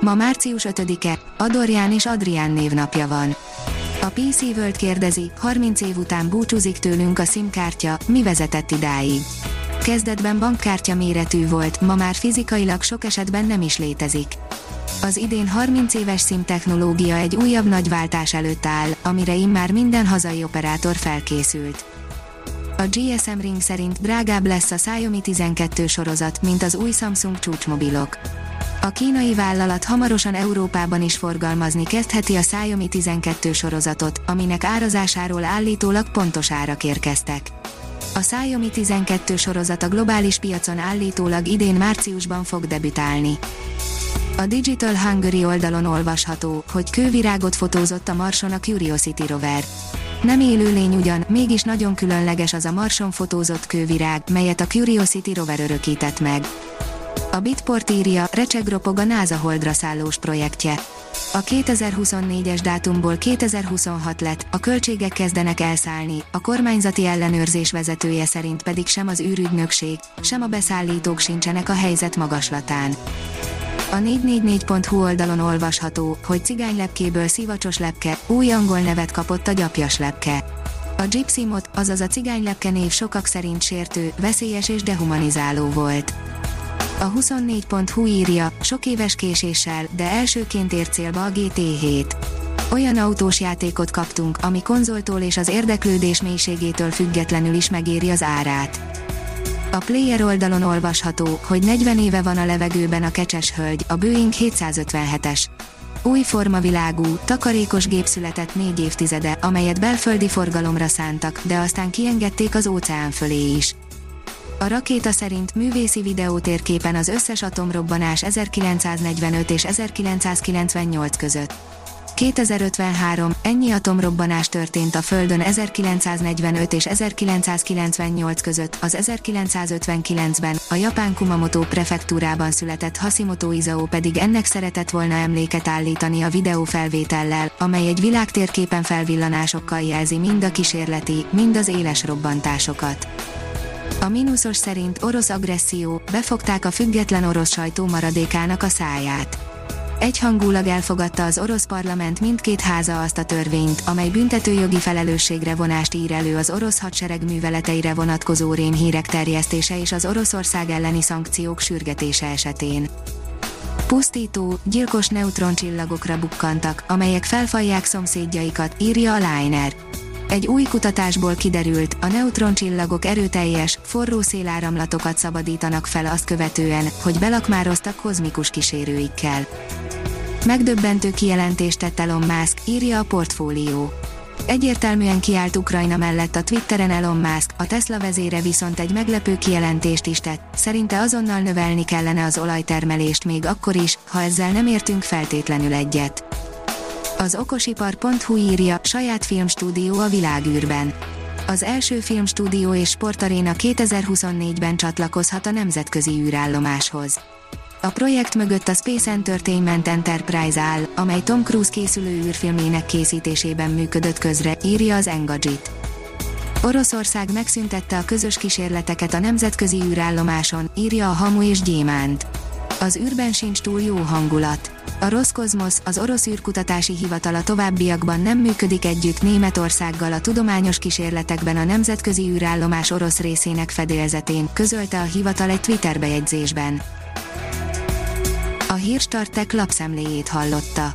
Ma március 5-e, Adorján és Adrián névnapja van. A PC World kérdezi, 30 év után búcsúzik tőlünk a SIM kártya, mi vezetett idáig. Kezdetben bankkártya méretű volt, ma már fizikailag sok esetben nem is létezik. Az idén 30 éves SIM technológia egy újabb nagy váltás előtt áll, amire immár minden hazai operátor felkészült. A GSM Ring szerint drágább lesz a Xiaomi 12 sorozat, mint az új Samsung csúcsmobilok. A kínai vállalat hamarosan Európában is forgalmazni kezdheti a Xiaomi 12 sorozatot, aminek árazásáról állítólag pontos árak érkeztek. A Xiaomi 12 sorozat a globális piacon állítólag idén márciusban fog debütálni. A Digital Hungary oldalon olvasható, hogy kővirágot fotózott a Marson a Curiosity rover. Nem élőlény ugyan, mégis nagyon különleges az a Marson fotózott kővirág, melyet a Curiosity rover örökített meg. A Bitport írja, recsegropog a NASA holdra szállós projektje. A 2024-es dátumból 2026 lett, a költségek kezdenek elszállni, a kormányzati ellenőrzés vezetője szerint pedig sem az űrügynökség, sem a beszállítók sincsenek a helyzet magaslatán. A 444.hu oldalon olvasható, hogy cigánylepkéből szivacsos lepke, új angol nevet kapott a gyapjas lepke. A Gypsy Moth, azaz a cigánylepke név sokak szerint sértő, veszélyes és dehumanizáló volt. A 24.hu írja, sok éves késéssel, de elsőként ér célba a GT7. Olyan autós játékot kaptunk, ami konzoltól és az érdeklődés mélységétől függetlenül is megéri az árát. A Player oldalon olvasható, hogy 40 éve van a levegőben a kecses hölgy, a Boeing 757-es. Új formavilágú, takarékos gép született 4 évtizede, amelyet belföldi forgalomra szántak, de aztán kiengedték az óceán fölé is. A rakéta szerint művészi videótérképen az összes atomrobbanás 1945 és 1998 között. 2053, ennyi atomrobbanás történt a Földön 1945 és 1998 között, az 1959-ben, a japán Kumamoto prefektúrában született Hashimoto Izao pedig ennek szeretett volna emléket állítani a videófelvétellel, amely egy világtérképen felvillanásokkal jelzi mind a kísérleti, mind az éles robbantásokat. A mínuszos szerint orosz agresszió, befogták a független orosz sajtó maradékának a száját. Egyhangúlag elfogadta az orosz parlament mindkét háza azt a törvényt, amely büntetőjogi felelősségre vonást ír elő az orosz hadsereg műveleteire vonatkozó rémhírek terjesztése és az Oroszország elleni szankciók sürgetése esetén. Pusztító, gyilkos neutroncsillagokra bukkantak, amelyek felfalják szomszédjaikat, írja a Lainer. Egy új kutatásból kiderült, a neutroncsillagok erőteljes, forró széláramlatokat szabadítanak fel azt követően, hogy belakmároztak kozmikus kísérőikkel. Megdöbbentő kijelentést tett Elon Musk, írja a portfólió. Egyértelműen kiállt Ukrajna mellett a Twitteren Elon Musk, a Tesla vezére viszont egy meglepő kijelentést is tett, szerinte azonnal növelni kellene az olajtermelést még akkor is, ha ezzel nem értünk feltétlenül egyet. Az okosipar.hu írja, saját filmstúdió a világűrben. Az első filmstúdió és sportaréna 2024-ben csatlakozhat a nemzetközi űrállomáshoz. A projekt mögött a Space Entertainment Enterprise áll, amely Tom Cruise készülő űrfilmének készítésében működött közre, írja az Engadget. Oroszország megszüntette a közös kísérleteket a nemzetközi űrállomáson, írja a Hamu és Gyémánt. Az űrben sincs túl jó hangulat. A Roszkozmosz, az orosz űrkutatási hivatala továbbiakban nem működik együtt Németországgal a tudományos kísérletekben a nemzetközi űrállomás orosz részének fedélzetén, közölte a hivatal egy Twitter bejegyzésben. A Hírstart Tech lapszemléjét hallotta.